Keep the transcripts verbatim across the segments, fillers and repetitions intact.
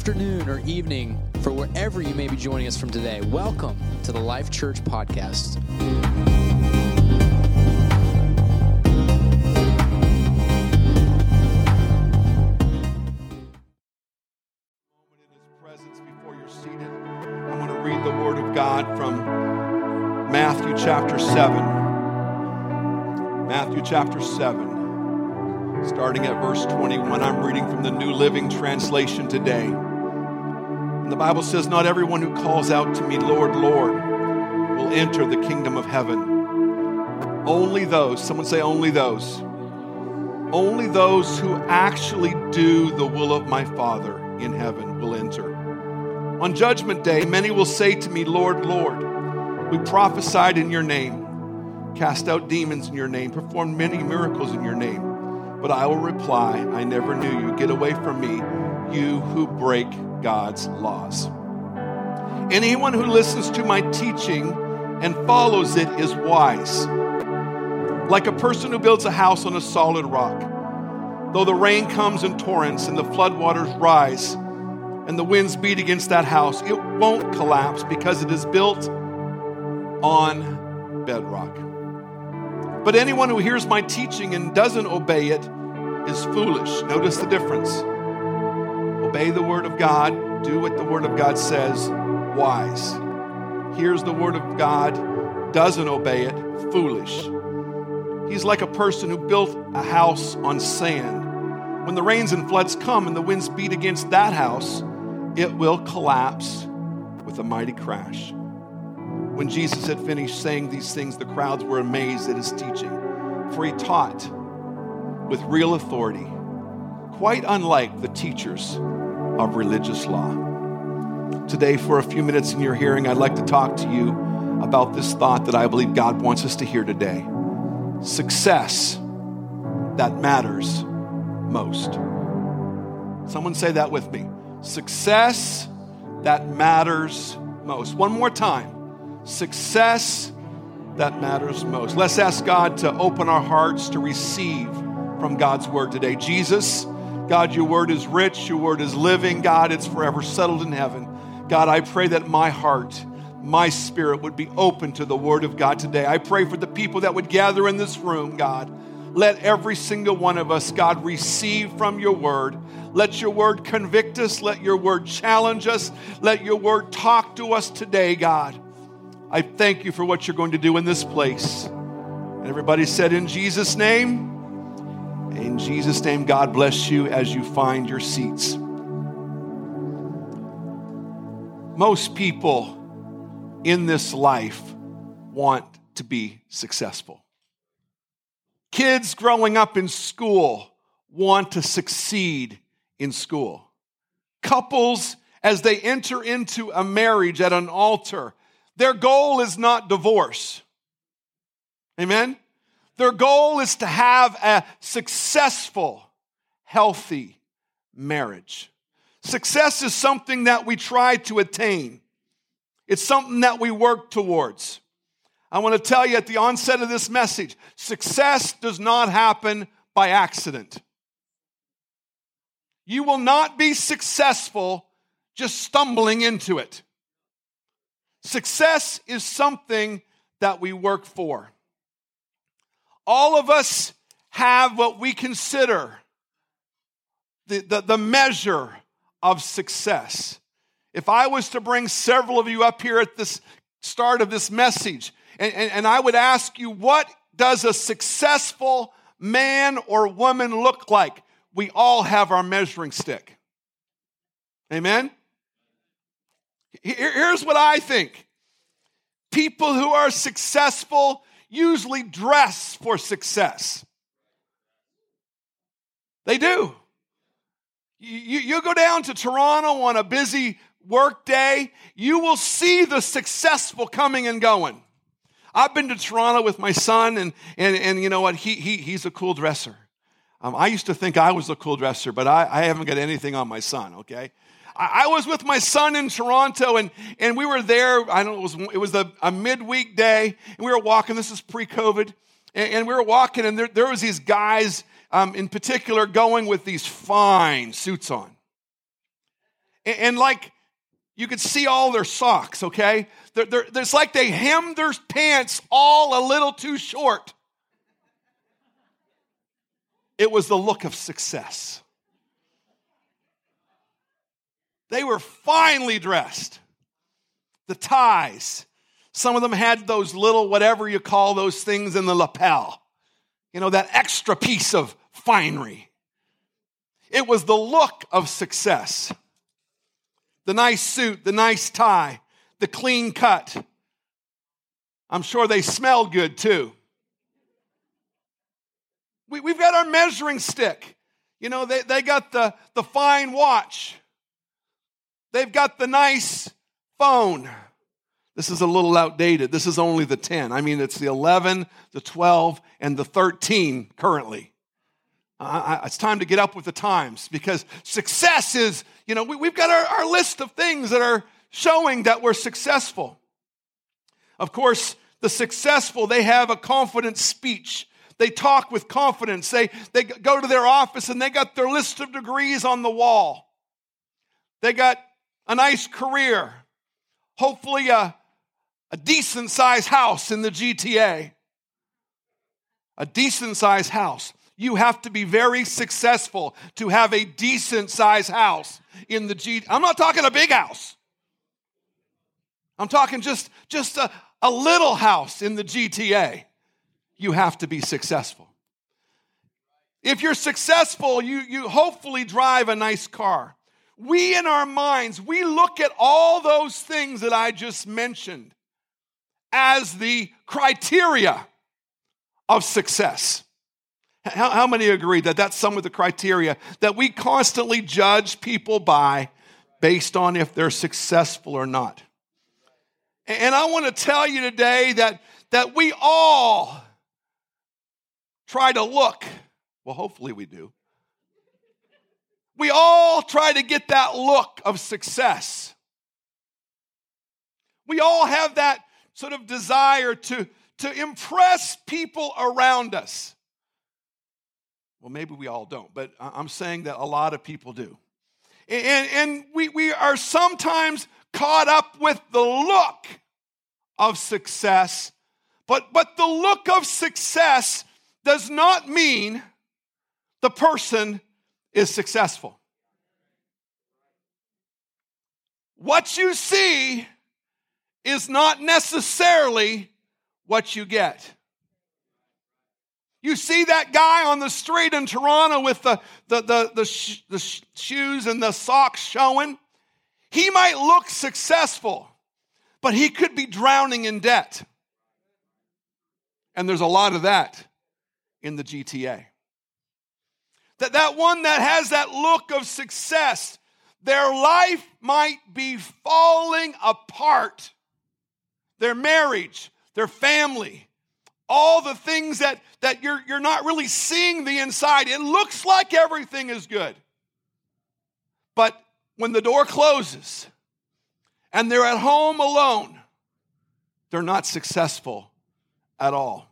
afternoon or evening for wherever you may be joining us from today. Welcome to the Life Church Podcast. Moment in His presence before you're seated. I want to read the Word of God from Matthew chapter seven. Matthew chapter seven. Starting at verse twenty-one, I'm reading from the New Living Translation today. And the Bible says, "Not everyone who calls out to me, 'Lord, Lord,' will enter the kingdom of heaven. Only those," someone say only those, "only those who actually do the will of my Father in heaven will enter. On judgment day, many will say to me, 'Lord, Lord, we prophesied in your name, cast out demons in your name, performed many miracles in your name.' But I will reply, 'I never knew you. Get away from me, you who break God's laws.' Anyone who listens to my teaching and follows it is wise, like a person who builds a house on a solid rock. Though the rain comes in torrents and the floodwaters rise and the winds beat against that house, it won't collapse because it is built on bedrock. But anyone who hears my teaching and doesn't obey it is foolish." Notice the difference. Obey the Word of God. Do what the Word of God says. Wise. Hears the Word of God, doesn't obey it. Foolish. He's like a person who built a house on sand. When the rains and floods come and the winds beat against that house, it will collapse with a mighty crash. When Jesus had finished saying these things, the crowds were amazed at his teaching, for he taught with real authority, quite unlike the teachers of religious law. Today, for a few minutes in your hearing, I'd like to talk to you about this thought that I believe God wants us to hear today. Success that matters most. Someone say that with me. Success that matters most. One more time. Success that matters most. Let's ask God to open our hearts to receive from God's word today. Jesus, God, your word is rich. Your word is living. God, it's forever settled in heaven. God, I pray that my heart, my spirit would be open to the word of God today. I pray for the people that would gather in this room, God. Let every single one of us, God, receive from your word. Let your word convict us. Let your word challenge us. Let your word talk to us today, God. I thank you for what you're going to do in this place. And everybody said, in Jesus' name, in Jesus' name, God bless you as you find your seats. Most people in this life want to be successful. Kids growing up in school want to succeed in school. Couples, as they enter into a marriage at an altar, their goal is not divorce. Amen? Their goal is to have a successful, healthy marriage. Success is something that we try to attain. It's something that we work towards. I want to tell you at the onset of this message, success does not happen by accident. You will not be successful just stumbling into it. Success is something that we work for. All of us have what we consider the, the, the measure of success. If I was to bring several of you up here at this start of this message, and, and, and I would ask you, what does a successful man or woman look like? We all have our measuring stick. Amen? Here's what I think. People who are successful usually dress for success. They do. You, you go down to Toronto on a busy work day, you will see the successful coming and going. I've been to Toronto with my son, and and, and you know what? He, he, he's a cool dresser. Um, I used to think I was a cool dresser, but I, I haven't got anything on my son, okay? I was with my son in Toronto, and, and we were there. I don't know, it was it was a, a midweek day, and we were walking. This is pre-COVID, and, and we were walking, and there, there was these guys um, in particular going with these fine suits on. and like you could see all their socks, okay? They're, they're, it's like they hemmed their pants all a little too short. It was the look of success. They were finely dressed. The ties. Some of them had those little, whatever you call those things in the lapel. You know, that extra piece of finery. It was the look of success. The nice suit, the nice tie, the clean cut. I'm sure they smelled good too. We, we've got our measuring stick. You know, they, they got the, the fine watch. They've got the nice phone. This is a little outdated. This is only the ten. I mean, it's the eleven, the twelve, and the thirteen currently. Uh, it's time to get up with the times because success is, you know, we, we've got our, our list of things that are showing that we're successful. Of course, the successful, they have a confident speech. They talk with confidence. They, they go to their office and they got their list of degrees on the wall. They got a nice career, hopefully a, a decent-sized house in the G T A. A decent-sized house. You have to be very successful to have a decent-sized house in the G T A. I'm not talking a big house. I'm talking just, just a, a little house in the G T A. You have to be successful. If you're successful, you, you hopefully drive a nice car. We in our minds, we look at all those things that I just mentioned as the criteria of success. How, how many agree that that's some of the criteria that we constantly judge people by based on if they're successful or not? And I want to tell you today that, that we all try to look, well, hopefully we do. We all try to get that look of success. We all have that sort of desire to, to impress people around us. Well, maybe we all don't, but I'm saying that a lot of people do. And, and we, we are sometimes caught up with the look of success, but, but the look of success does not mean the person is successful. What you see is not necessarily what you get. You see that guy on the street in Toronto with the, the, the, the, sh- the sh- shoes and the socks showing. He might look successful, but he could be drowning in debt. And there's a lot of that in the G T A. That, that one that has that look of success, their life might be falling apart. Their marriage, their family, all the things that, that you're, you're not really seeing the inside. It looks like everything is good. But when the door closes and they're at home alone, they're not successful at all.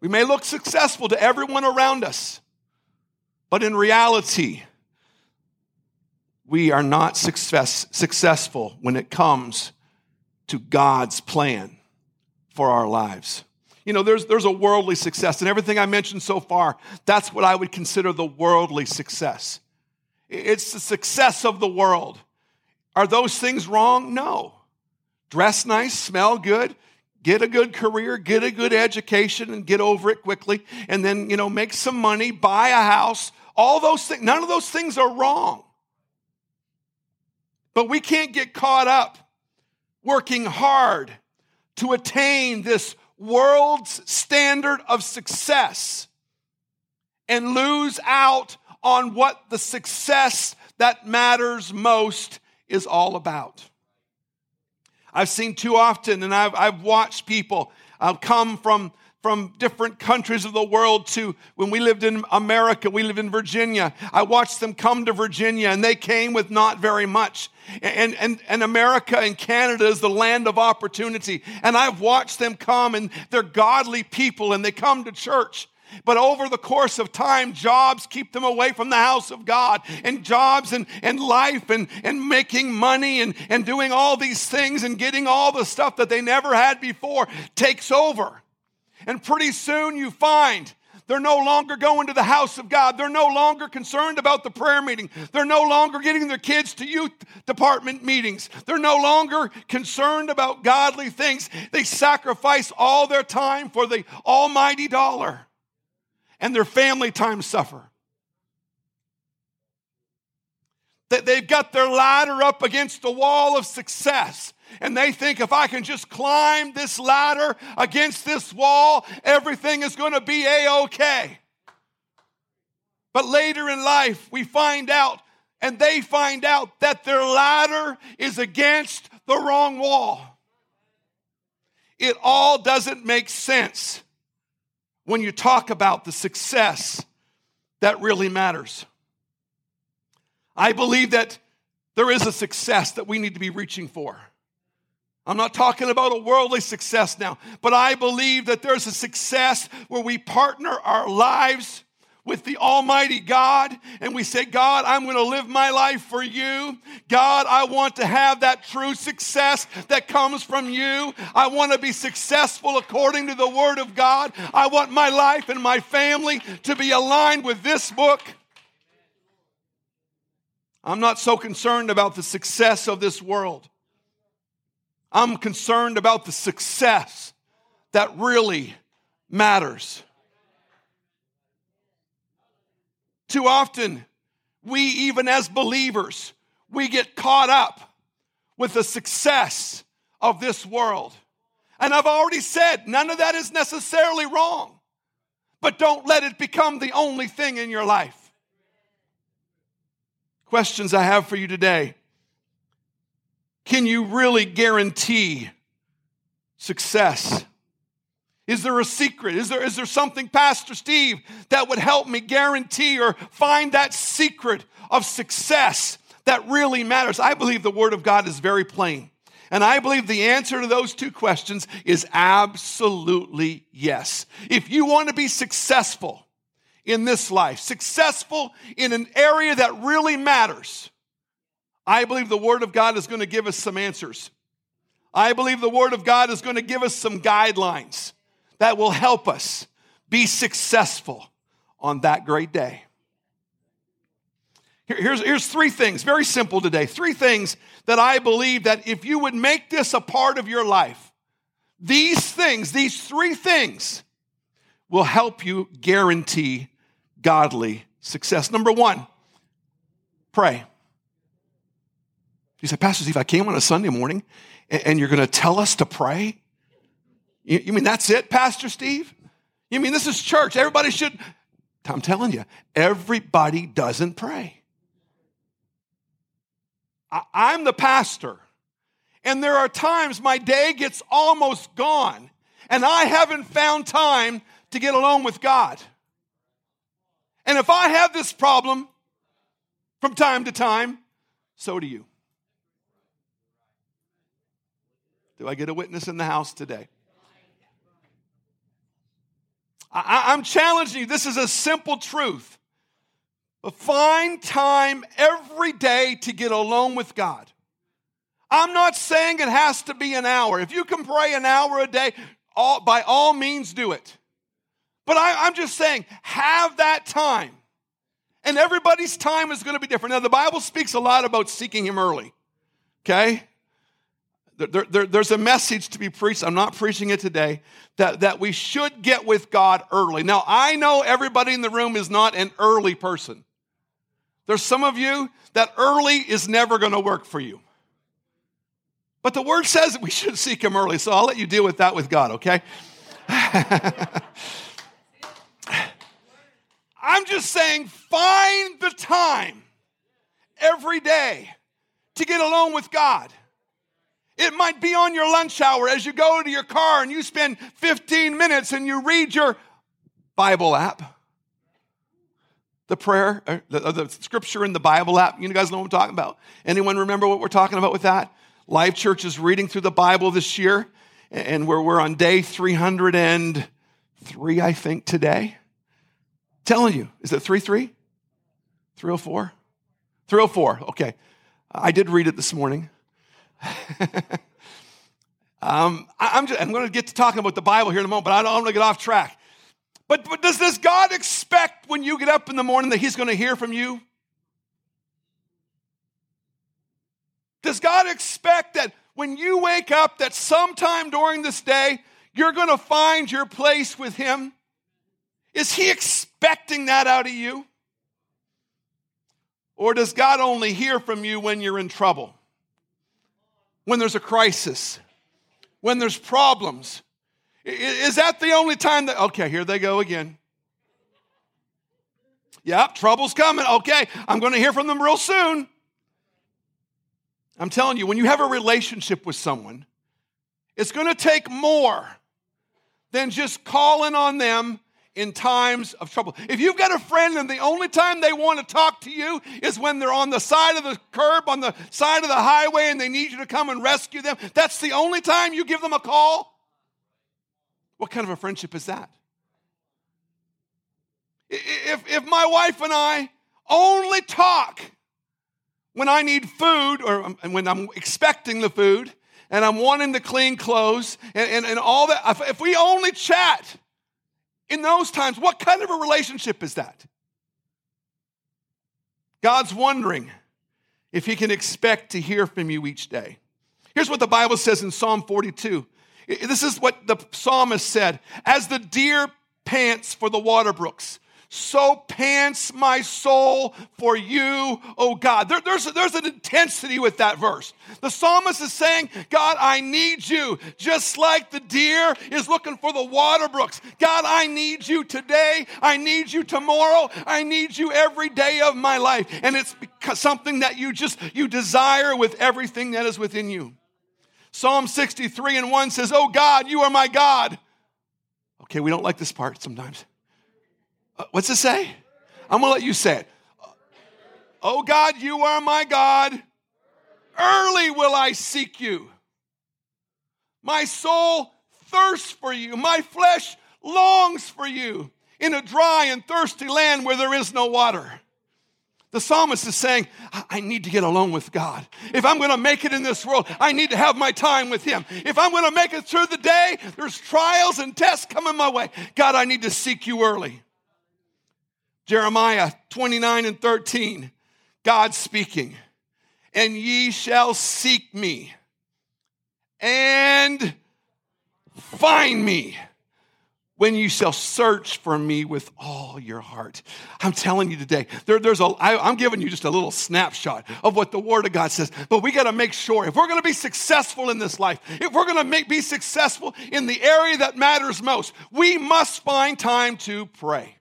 We may look successful to everyone around us, but in reality, we are not success, successful when it comes to God's plan for our lives. You know, there's, there's a worldly success, and everything I mentioned so far, that's what I would consider the worldly success. It's the success of the world. Are those things wrong? No. Dress nice, smell good, get a good career, get a good education, and get over it quickly, and then, you know, make some money, buy a house, all those things. None of those things are wrong. But we can't get caught up working hard to attain this world's standard of success and lose out on what the success that matters most is all about. I've seen too often, and I've, I've watched people uh, come from, from different countries of the world to, when we lived in America, we lived in Virginia. I watched them come to Virginia, and they came with not very much. And, and, and America and Canada is the land of opportunity. And I've watched them come, and they're godly people, and they come to church. But over the course of time, jobs keep them away from the house of God, and jobs and, and life and, and making money and, and doing all these things and getting all the stuff that they never had before takes over. And pretty soon you find they're no longer going to the house of God. They're no longer concerned about the prayer meeting. They're no longer getting their kids to youth department meetings. They're no longer concerned about godly things. They sacrifice all their time for the almighty dollar. And their family time suffer. That they've got their ladder up against the wall of success. And they think, if I can just climb this ladder against this wall, everything is going to be A-okay. But later in life, we find out, and they find out, that their ladder is against the wrong wall. It all doesn't make sense when you talk about the success that really matters. I believe that there is a success that we need to be reaching for. I'm not talking about a worldly success now, but I believe that there's a success where we partner our lives with the almighty God, and we say, God, I'm going to live my life for you. God, I want to have that true success that comes from you. I want to be successful according to the word of God. I want my life and my family to be aligned with this book. I'm not so concerned about the success of this world. I'm concerned about the success that really matters. Too often, we, even as believers, we get caught up with the success of this world. And I've already said, none of that is necessarily wrong. But don't let it become the only thing in your life. Questions I have for you today. Can you really guarantee success? Is there a secret? Is there, is there something, Pastor Steve, that would help me guarantee or find that secret of success that really matters? I believe the Word of God is very plain. And I believe the answer to those two questions is absolutely yes. If you want to be successful in this life, successful in an area that really matters, I believe the Word of God is going to give us some answers. I believe the Word of God is going to give us some guidelines that will help us be successful on that great day. Here, here's, here's three things, very simple today, three things that I believe that if you would make this a part of your life, these things, these three things will help you guarantee godly success. Number one, pray. You say, Pastor Steve, I came on a Sunday morning and you're going to tell us to pray? You mean that's it, Pastor Steve? You mean this is church? Everybody should. I'm telling you, everybody doesn't pray. I'm the pastor, and there are times my day gets almost gone, and I haven't found time to get alone with God. And if I have this problem from time to time, so do you. Do I get a witness in the house today? I, I'm challenging you. This is a simple truth. But find time every day to get alone with God. I'm not saying it has to be an hour. If you can pray an hour a day, all, by all means do it. But I, I'm just saying, have that time. And everybody's time is going to be different. Now, the Bible speaks a lot about seeking Him early. Okay? There, there, there's a message to be preached, I'm not preaching it today, that, that we should get with God early. Now, I know everybody in the room is not an early person. There's some of you that early is never going to work for you. But the Word says that we should seek Him early, so I'll let you deal with that with God, okay? I'm just saying, find the time every day to get alone with God. It might be on your lunch hour as you go to your car and you spend fifteen minutes and you read your Bible app. The prayer, or the, the scripture in the Bible app. You guys know what I'm talking about. Anyone remember what we're talking about with that? Life Church is reading through the Bible this year. And we're, we're on day three hundred three, I think, today. telling you. Is it three three? three oh four? three oh four, okay. I did read it this morning. um, I'm, just, I'm going to get to talking about the Bible here in a moment, but I don't want to get off track. But, but does this God expect when you get up in the morning that he's going to hear from you? Does God expect that when you wake up that sometime during this day, you're going to find your place with him? Is he expecting that out of you? Or does God only hear from you when you're in trouble? When there's a crisis? When there's problems? Is that the only time that, okay, here they go again. Yep, trouble's coming. Okay, I'm going to hear from them real soon. I'm telling you, when you have a relationship with someone, it's going to take more than just calling on them in times of trouble. If you've got a friend and the only time they want to talk to you is when they're on the side of the curb, on the side of the highway, and they need you to come and rescue them, that's the only time you give them a call? What kind of a friendship is that? If, if my wife and I only talk when I need food or when I'm expecting the food and I'm wanting to clean clothes and, and, and all that, if, if we only chat in those times, what kind of a relationship is that? God's wondering if he can expect to hear from you each day. Here's what the Bible says in Psalm forty-two. This is what the psalmist said. As the deer pants for the water brooks, so pants my soul for you, O God. There, there's, there's an intensity with that verse. The psalmist is saying, God, I need you. Just like the deer is looking for the water brooks. God, I need you today. I need you tomorrow. I need you every day of my life. And it's something that you just, you desire with everything that is within you. Psalm sixty-three and one says, oh God, you are my God. Okay, we don't like this part sometimes. What's it say? I'm going to let you say it. Oh God, you are my God. Early will I seek you. My soul thirsts for you. My flesh longs for you in a dry and thirsty land where there is no water. The psalmist is saying, I need to get alone with God. If I'm going to make it in this world, I need to have my time with him. If I'm going to make it through the day, there's trials and tests coming my way. God, I need to seek you early. Jeremiah twenty-nine and thirteen, God speaking, and ye shall seek me and find me when you shall search for me with all your heart. I'm telling you today, there, there's a, I, I'm giving you just a little snapshot of what the Word of God says, but we got to make sure if we're going to be successful in this life, if we're going to be successful in the area that matters most, we must find time to pray.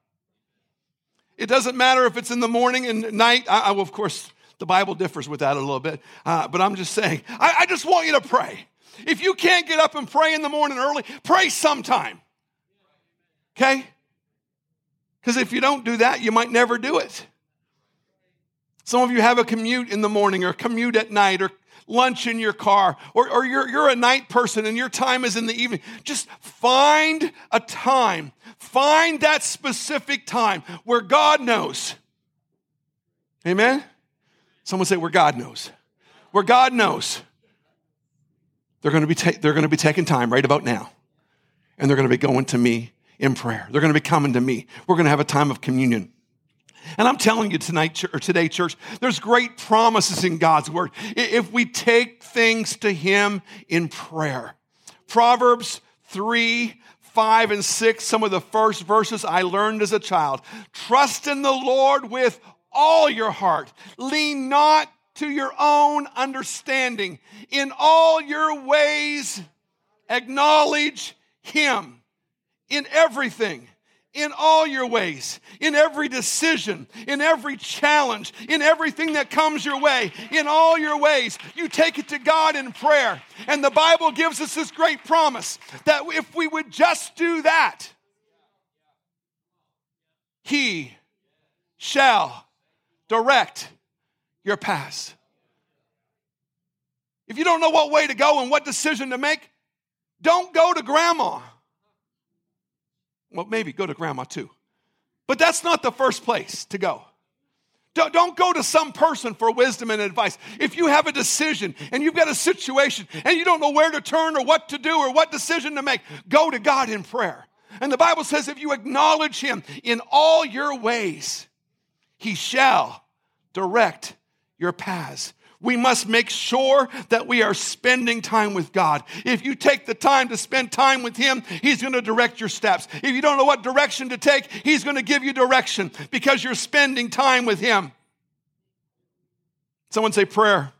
It doesn't matter if it's in the morning and night. I, I will, of course, the Bible differs with that a little bit, uh, but I'm just saying, I, I just want you to pray. If you can't get up and pray in the morning early, pray sometime. Okay? Because if you don't do that, you might never do it. Some of you have a commute in the morning or commute at night or lunch in your car or, or you're, you're a night person and your time is in the evening. Just find a time. Find that specific time where God knows. Amen? Someone say where God knows. Where God knows. They're going to be ta- they're going to be taking time right about now. And they're going to be going to me in prayer. They're going to be coming to me. We're going to have a time of communion. And I'm telling you tonight, or today, church, there's great promises in God's word if we take things to him in prayer. Proverbs three, five, and six, some of the first verses I learned as a child. Trust in the Lord with all your heart. Lean not to your own understanding. In all your ways, acknowledge him. In everything, in all your ways, in every decision, in every challenge, in everything that comes your way, in all your ways, you take it to God in prayer. And the Bible gives us this great promise that if we would just do that, he shall direct your paths. If you don't know what way to go and what decision to make, don't go to grandma. Well, maybe go to grandma too. But that's not the first place to go. Don't go to some person for wisdom and advice. If you have a decision and you've got a situation and you don't know where to turn or what to do or what decision to make, go to God in prayer. And the Bible says if you acknowledge him in all your ways, he shall direct your paths. We must make sure that we are spending time with God. If you take the time to spend time with him, he's going to direct your steps. If you don't know what direction to take, he's going to give you direction because you're spending time with him. Someone say prayer.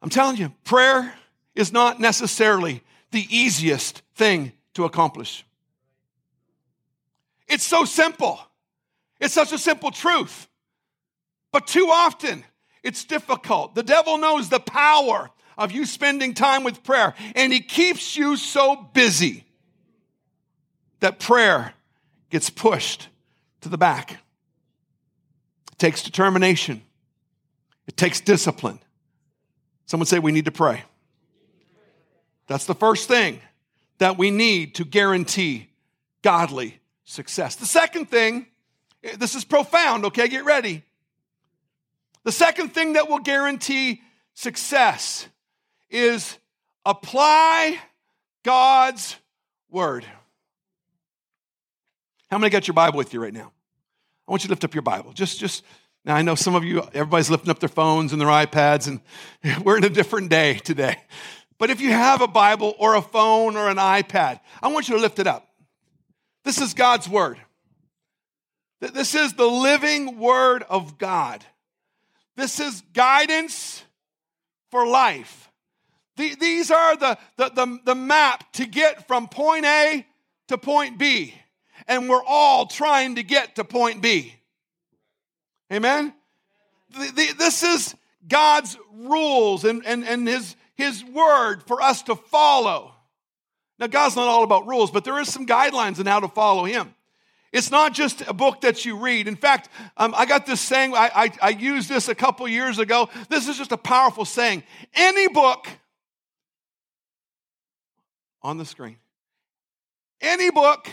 I'm telling you, prayer is not necessarily the easiest thing to accomplish. It's so simple. It's such a simple truth. But too often, it's difficult. The devil knows the power of you spending time with prayer, and he keeps you so busy that prayer gets pushed to the back. It takes determination. It takes discipline. Someone say we need to pray. That's the first thing that we need to guarantee godly success. The second thing, this is profound, okay? Get ready. The second thing that will guarantee success is apply God's word. How many got your Bible with you right now? I want you to lift up your Bible. Just, just. Now I know some of you, everybody's lifting up their phones and their iPads, and we're in a different day today. But if you have a Bible or a phone or an iPad, I want you to lift it up. This is God's word. This is the living word of God. This is guidance for life. The, these are the, the, the, the map to get from point A to point B. And we're all trying to get to point B. Amen? The, the, this is God's rules and, and, and his, his word for us to follow. Now, God's not all about rules, but there is some guidelines on how to follow him. It's not just a book that you read. In fact, um, I got this saying, I, I, I used this a couple years ago. This is just a powerful saying. Any book on the screen, any book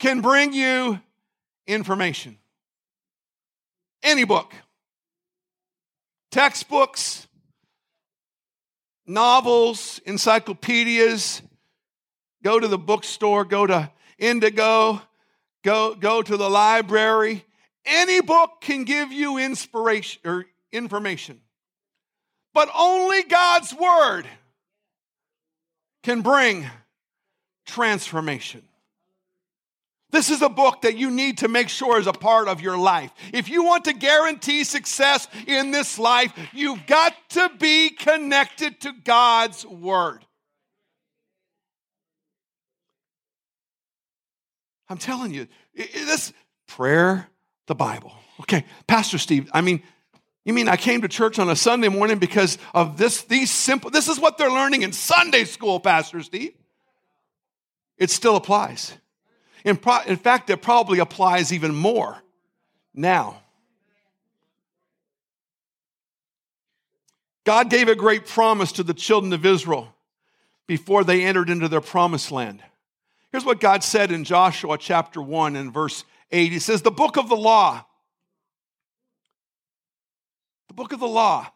can bring you information. Any book. Textbooks, novels, encyclopedias. Go to the bookstore, go to Indigo. Go, go to the library. Any book can give you inspiration or information. But only God's word can bring transformation. This is a book that you need to make sure is a part of your life. If you want to guarantee success in this life, you've got to be connected to God's word. I'm telling you, this prayer, the Bible. Okay, Pastor Steve, I mean, you mean I came to church on a Sunday morning because of this, these simple, this is what they're learning in Sunday school, Pastor Steve. It still applies. In, pro, in fact, it probably applies even more now. God gave a great promise to the children of Israel before they entered into their promised land. Here's what God said in Joshua chapter one and verse eight. He says, the book of the law, the book of the law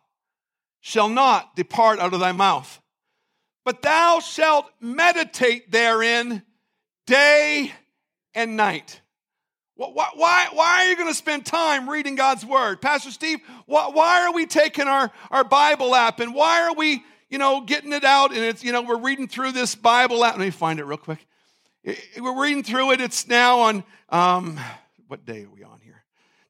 shall not depart out of thy mouth, but thou shalt meditate therein day and night. Why, why, why are you going to spend time reading God's word? Pastor Steve, why, why are we taking our, our Bible app and why are we, you know, getting it out and it's, you know, we're reading through this Bible app. Let me find it real quick. We're reading through it. It's now on, um, what day are we on here?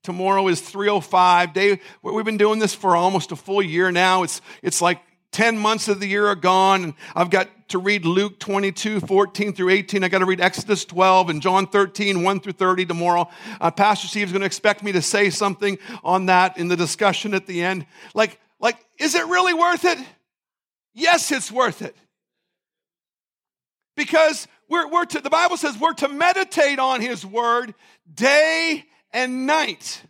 Tomorrow is three oh five day. We've been doing this for almost a full year now. It's it's like ten months of the year are gone. And I've got to read Luke twenty-two, fourteen through eighteen. I got to read Exodus twelve and John thirteen, one through thirty tomorrow. Uh, Pastor Steve is going to expect me to say something on that in the discussion at the end. Like, like, is it really worth it? Yes, it's worth it. Because We're, we're to, the Bible says we're to meditate on his word day and night.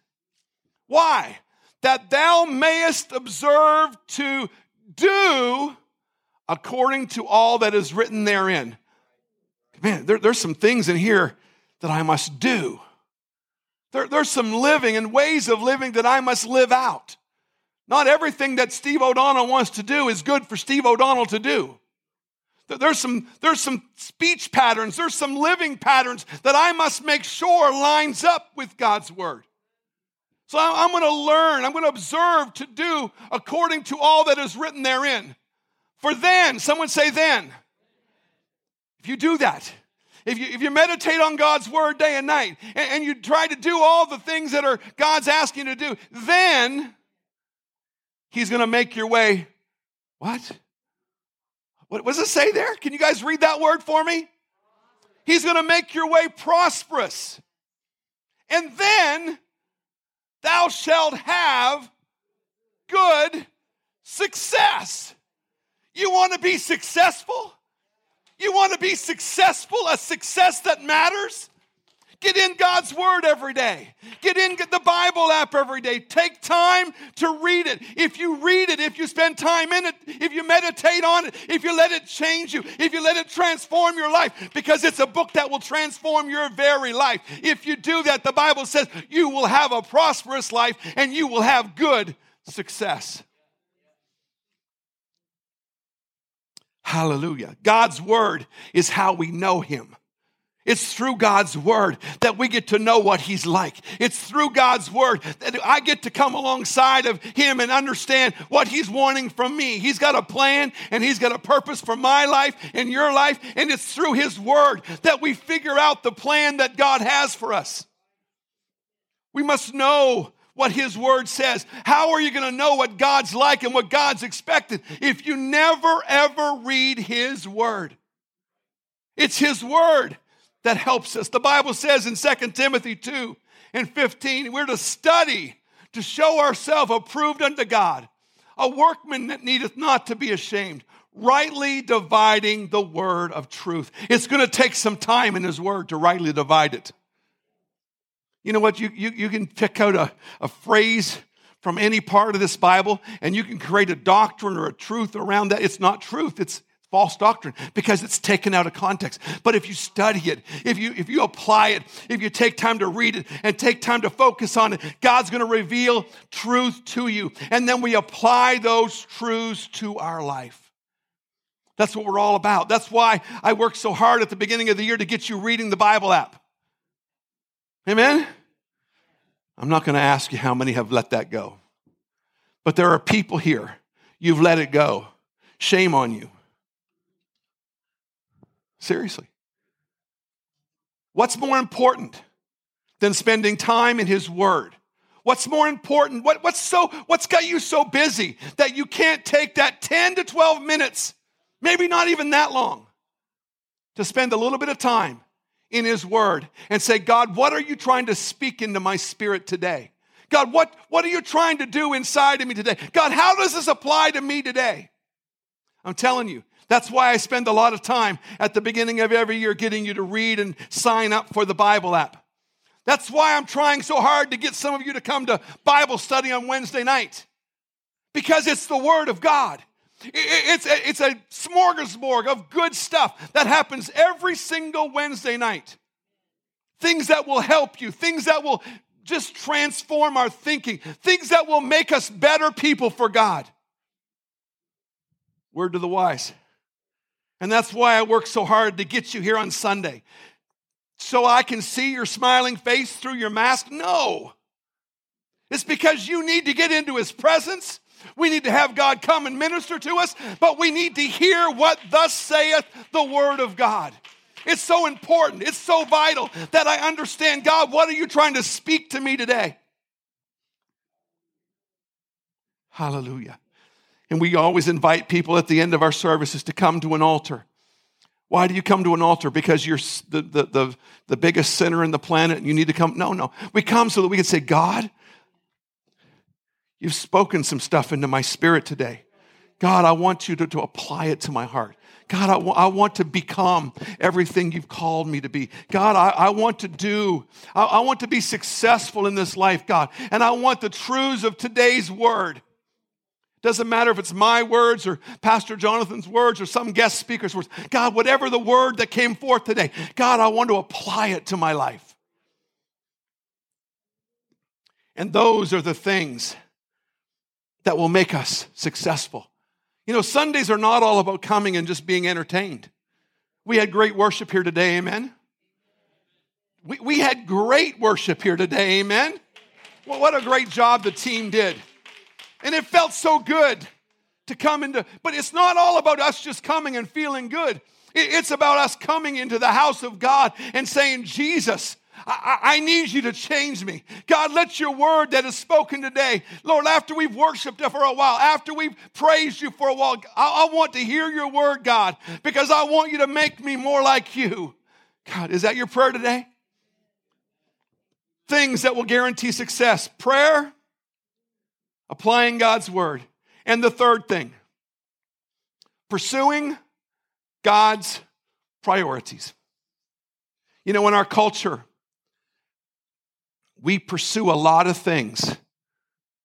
Why? That thou mayest observe to do according to all that is written therein. man, there, there's some things in here that I must do. There, there's some living and ways of living that I must live out. Not everything that Steve O'Donnell wants to do is good for Steve O'Donnell to do. There's some, there's some speech patterns, there's some living patterns that I must make sure lines up with God's word. So I'm going to learn, I'm going to observe to do according to all that is written therein. For then, someone say then. If you do that, if you, if you meditate on God's word day and night, and, and you try to do all the things that are God's asking you to do, then he's going to make your way, what? What does it say there? Can you guys read that word for me? He's going to make your way prosperous. And then thou shalt have good success. You want to be successful? You want to be successful, a success that matters? Get in God's word every day. Get in the Bible app every day. Take time to read it. If you read it, if you spend time in it, if you meditate on it, if you let it change you, if you let it transform your life, because it's a book that will transform your very life. If you do that, the Bible says you will have a prosperous life and you will have good success. Hallelujah. God's word is how we know him. It's through God's word that we get to know what he's like. It's through God's word that I get to come alongside of him and understand what he's wanting from me. He's got a plan and he's got a purpose for my life and your life. And it's through his word that we figure out the plan that God has for us. We must know what his word says. How are you going to know what God's like and what God's expected if you never, ever read his word? It's his word that helps us. The Bible says in Second Timothy two and fifteen, we're to study to show ourselves approved unto God, a workman that needeth not to be ashamed, rightly dividing the word of truth. It's going to take some time in his word to rightly divide it. You know what? You, you, you can pick out a, a phrase from any part of this Bible, and you can create a doctrine or a truth around that. It's not truth. It's false doctrine because it's taken out of context. But if you study it, if you if you apply it, if you take time to read it and take time to focus on it, God's going to reveal truth to you. And then we apply those truths to our life. That's what we're all about. That's why I worked so hard at the beginning of the year to get you reading the Bible app. Amen? I'm not going to ask you how many have let that go. But there are people here. You've let it go. Shame on you. Seriously. What's more important than spending time in his word? What's more important? What, what's so? What's got you so busy that you can't take that ten to twelve minutes, maybe not even that long, to spend a little bit of time in his word and say, God, what are you trying to speak into my spirit today? God, what, what are you trying to do inside of me today? God, how does this apply to me today? I'm telling you, that's why I spend a lot of time at the beginning of every year getting you to read and sign up for the Bible app. That's why I'm trying so hard to get some of you to come to Bible study on Wednesday night, because it's the Word of God. It's a, it's a smorgasbord of good stuff that happens every single Wednesday night. Things that will help you, things that will just transform our thinking, things that will make us better people for God. Word to the wise. And that's why I work so hard to get you here on Sunday. So I can see your smiling face through your mask? No. It's because you need to get into his presence. We need to have God come and minister to us, but we need to hear what thus saith the word of God. It's so important. It's so vital that I understand, God, what are you trying to speak to me today? Hallelujah. And we always invite people at the end of our services to come to an altar. Why do you come to an altar? Because you're the, the, the, the biggest sinner in the planet and you need to come? No, no. We come so that we can say, God, you've spoken some stuff into my spirit today. God, I want you to, to apply it to my heart. God, I, w- I want to become everything you've called me to be. God, I, I want to do, I, I want to be successful in this life, God. And I want the truths of today's word Doesn't matter if it's my words or Pastor Jonathan's words or some guest speaker's words. God, whatever the word that came forth today, God, I want to apply it to my life. And those are the things that will make us successful. You know, Sundays are not all about coming and just being entertained. We had great worship here today, amen? We we had great worship here today, amen? Well, what a great job the team did. And it felt so good to come into, but it's not all about us just coming and feeling good. It's about us coming into the house of God and saying, Jesus, I, I need you to change me. God, let your word that is spoken today, Lord, after we've worshiped you for a while, after we've praised you for a while, I, I want to hear your word, God, because I want you to make me more like you. God, is that your prayer today? Things that will guarantee success. Prayer, applying God's word. And the third thing, pursuing God's priorities. You know, in our culture, we pursue a lot of things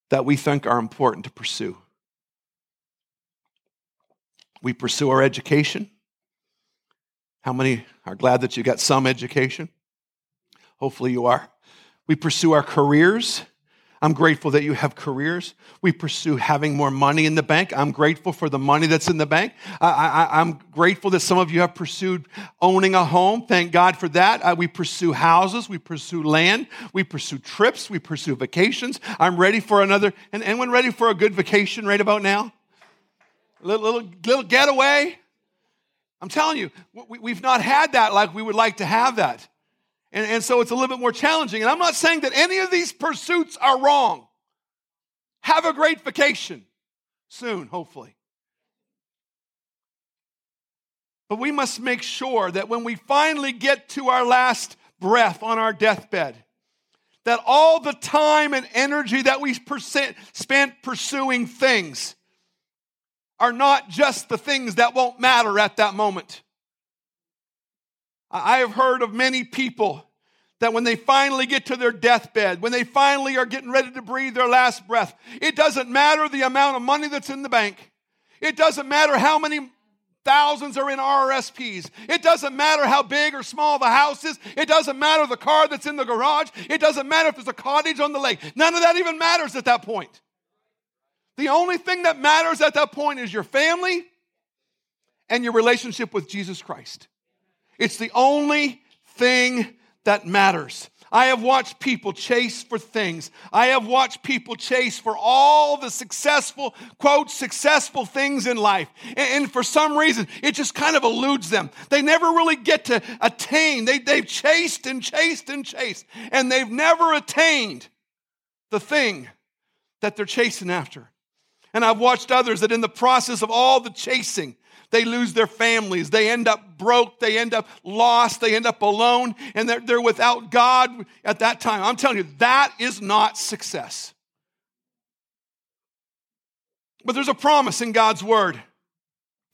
that we think are important to pursue. We pursue our education. How many are glad that you got some education? Hopefully you are. We pursue our careers. I'm grateful that you have careers. We pursue having more money in the bank. I'm grateful for the money that's in the bank. I, I, I'm grateful that some of you have pursued owning a home. Thank God for that. I, we pursue houses. We pursue land. We pursue trips. We pursue vacations. I'm ready for another. And anyone ready for a good vacation right about now? Little, little, little getaway? I'm telling you, we, we've not had that like we would like to have that. And, and so it's a little bit more challenging. And I'm not saying that any of these pursuits are wrong. Have a great vacation soon, hopefully. But we must make sure that when we finally get to our last breath on our deathbed, that all the time and energy that we percent, spent pursuing things are not just the things that won't matter at that moment. I have heard of many people that when they finally get to their deathbed, when they finally are getting ready to breathe their last breath, it doesn't matter the amount of money that's in the bank. It doesn't matter how many thousands are in R R S Ps. It doesn't matter how big or small the house is. It doesn't matter the car that's in the garage. It doesn't matter if there's a cottage on the lake. None of that even matters at that point. The only thing that matters at that point is your family and your relationship with Jesus Christ. It's the only thing that matters. I have watched people chase for things. I have watched people chase for all the successful, quote, successful things in life. And, and for some reason, it just kind of eludes them. They never really get to attain. They, they've chased and chased and chased, and they've never attained the thing that they're chasing after. And I've watched others that in the process of all the chasing, they lose their families. They end up broke. They end up lost. They end up alone. And they're, they're without God at that time. I'm telling you, that is not success. But there's a promise in God's word.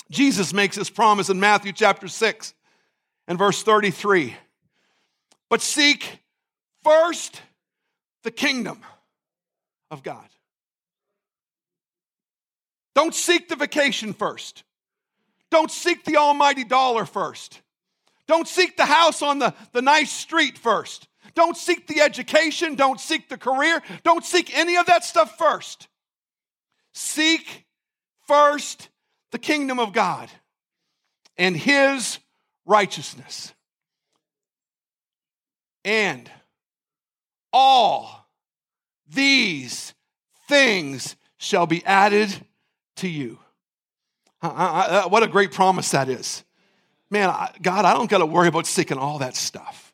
Jesus makes this promise in Matthew chapter six and verse thirty-three. But seek first the kingdom of God. Don't seek the vacation first. Don't seek the almighty dollar first. Don't seek the house on the, the nice street first. Don't seek the education. Don't seek the career. Don't seek any of that stuff first. Seek first the kingdom of God and his righteousness. And all these things shall be added to you. I, I, what a great promise that is. Man, I, God, I don't got to worry about seeking all that stuff.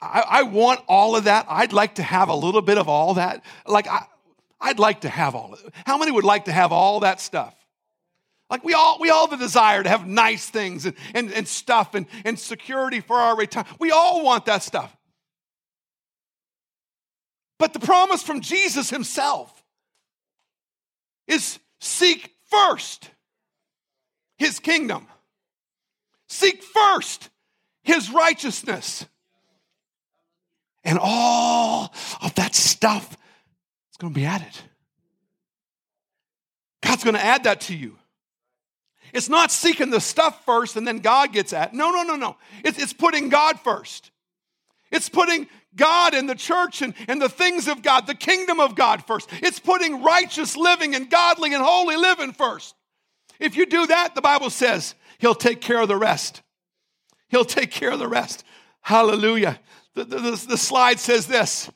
I, I want all of that. I'd like to have a little bit of all that. Like, I, I'd like to have all of it. How many would like to have all that stuff? Like, we all we all have the desire to have nice things and, and, and stuff and, and security for our retirement. We all want that stuff. But the promise from Jesus himself is seek first his kingdom. Seek first his righteousness. And all of that stuff is going to be added. God's going to add that to you. It's not seeking the stuff first and then God gets at. No, no, no, no. It's, it's putting God first. It's putting God and the church and, and the things of God, the kingdom of God first. It's putting righteous living and godly and holy living first. If you do that, the Bible says, he'll take care of the rest. He'll take care of the rest. Hallelujah. The, the, the, the slide says this.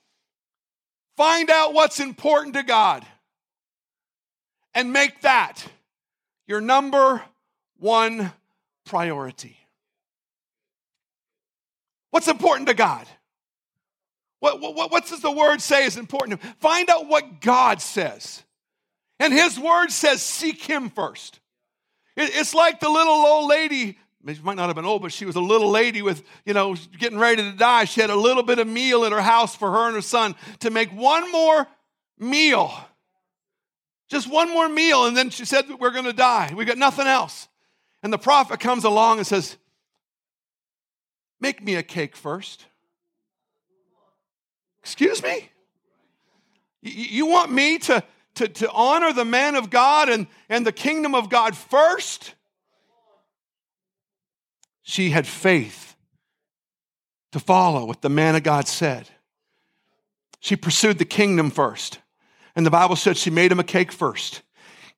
Find out what's important to God and make that your number one priority. What's important to God? What, what, what does the word say is important to him? Find out what God says. And his word says, seek him first. It, it's like the little old lady, she might not have been old, but she was a little lady with, you know, getting ready to die. She had a little bit of meal in her house for her and her son to make one more meal. Just one more meal, and then she said, we're going to die. We got nothing else. And the prophet comes along and says, make me a cake first. Excuse me? You want me to, to, to honor the man of God and, and the kingdom of God first? She had faith to follow what the man of God said. She pursued the kingdom first. And the Bible said she made him a cake first.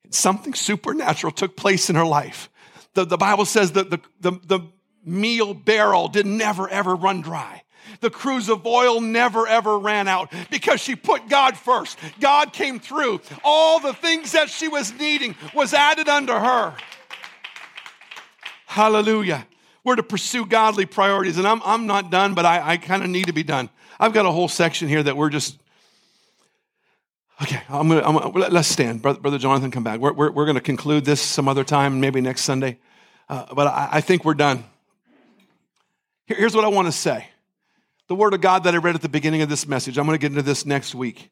Something supernatural took place in her life. The, the Bible says that the, the, the meal barrel did never, ever run dry. The cruse of oil never, ever ran out because she put God first. God came through. All the things that she was needing was added unto her. Hallelujah. We're to pursue godly priorities. And I'm, I'm not done, but I, I kind of need to be done. I've got a whole section here that we're just... Okay, I'm gonna, I'm gonna, let's stand. Brother, Brother Jonathan, come back. We're, we're, we're going to conclude this some other time, maybe next Sunday. Uh, but I, I think we're done. Here, here's what I want to say. The word of God that I read at the beginning of this message, I'm going to get into this next week,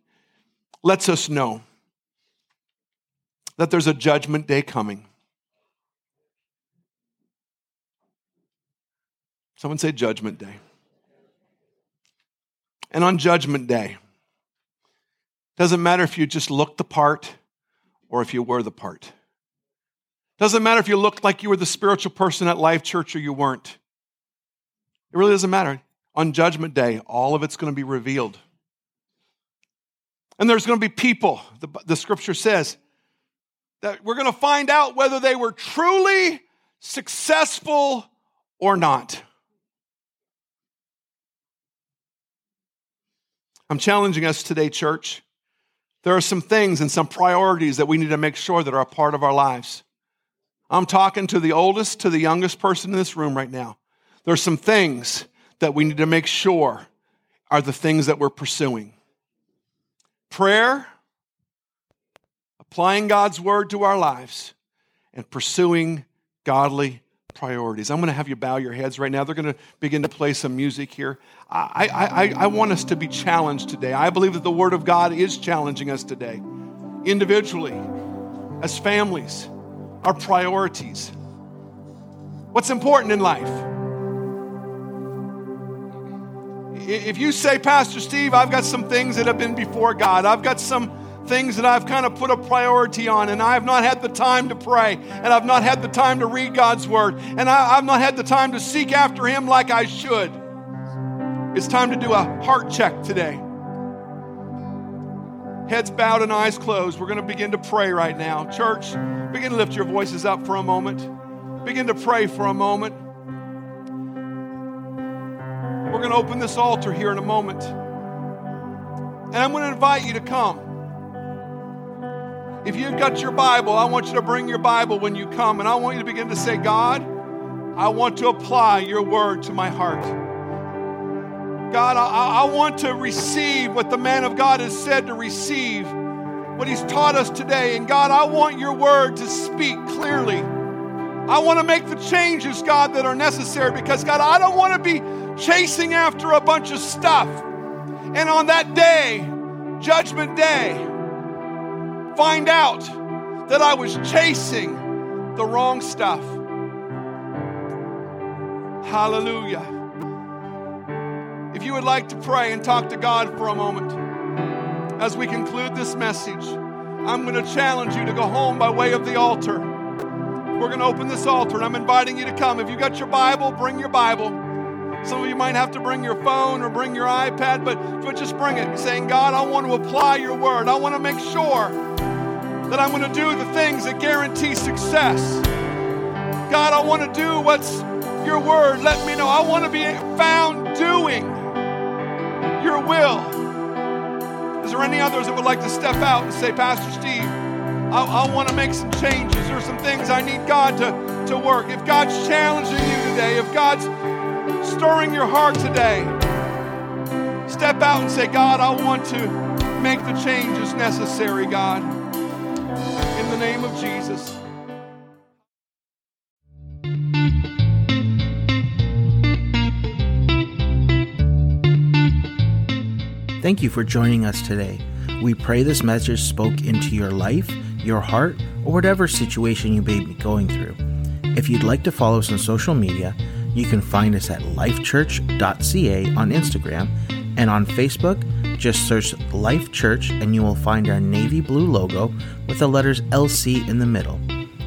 lets us know that there's a judgment day coming. Someone say judgment day. And on judgment day, doesn't matter if you just looked the part or if you were the part. Doesn't matter if you looked like you were the spiritual person at Life Church or you weren't. It really doesn't matter. On Judgment Day, all of it's going to be revealed. And there's going to be people, the, the scripture says, that we're going to find out whether they were truly successful or not. I'm challenging us today, church. There are some things and some priorities that we need to make sure that are a part of our lives. I'm talking to the oldest, to the youngest person in this room right now. There are some things that we need to make sure are the things that we're pursuing. Prayer, applying God's word to our lives, and pursuing godly priorities. I'm going to have you bow your heads right now. They're going to begin to play some music here. I, I, I, I want us to be challenged today. I believe that the Word of God is challenging us today, individually, as families, our priorities. What's important in life? If you say, Pastor Steve, I've got some things that have been before God. I've got some things that I've kind of put a priority on, and I've not had the time to pray, and I've not had the time to read God's word, and I, I've not had the time to seek after him like I should. It's time to do a heart check today. Heads bowed and eyes closed. We're going to begin to pray right now. Church, begin to lift your voices up for a moment. Begin to pray for a moment. We're going to open this altar here in a moment, and I'm going to invite you to come. If you've got your Bible, I want you to bring your Bible when you come, and I want you to begin to say, God, I want to apply your word to my heart. God, I, I want to receive what the man of God has said to receive, what he's taught us today. And God, I want your word to speak clearly. I want to make the changes, God, that are necessary because, God, I don't want to be chasing after a bunch of stuff. And on that day, Judgment Day, find out that I was chasing the wrong stuff. Hallelujah. If you would like to pray and talk to God for a moment as we conclude this message, I'm going to challenge you to go home by way of the altar. We're going to open this altar, and I'm inviting you to come. If you got your Bible, bring your Bible. Some of you might have to bring your phone or bring your iPad, but, but just bring it, saying, God, I want to apply your word. I want to make sure that I'm going to do the things that guarantee success. God, I want to do what's your word. Let me know. I want to be found doing your will. Is there any others that would like to step out and say, Pastor Steve, I, I want to make some changes. There's some things I need God to, to work. If God's challenging you today, if God's stirring your heart today, step out and say, God, I want to make the changes necessary, God. In the name of Jesus. Thank you for joining us today. We pray this message spoke into your life, your heart, or whatever situation you may be going through. If you'd like to follow us on social media, you can find us at life church dot c a on Instagram, and on Facebook, just search Life Church and you will find our navy blue logo with the letters L C in the middle.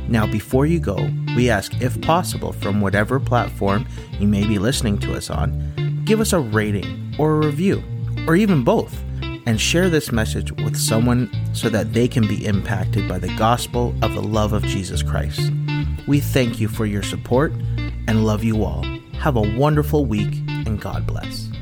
Now, before you go, we ask, if possible, from whatever platform you may be listening to us on, give us a rating or a review, or even both, and share this message with someone so that they can be impacted by the gospel of the love of Jesus Christ. We thank you for your support and love you all. Have a wonderful week, and God bless.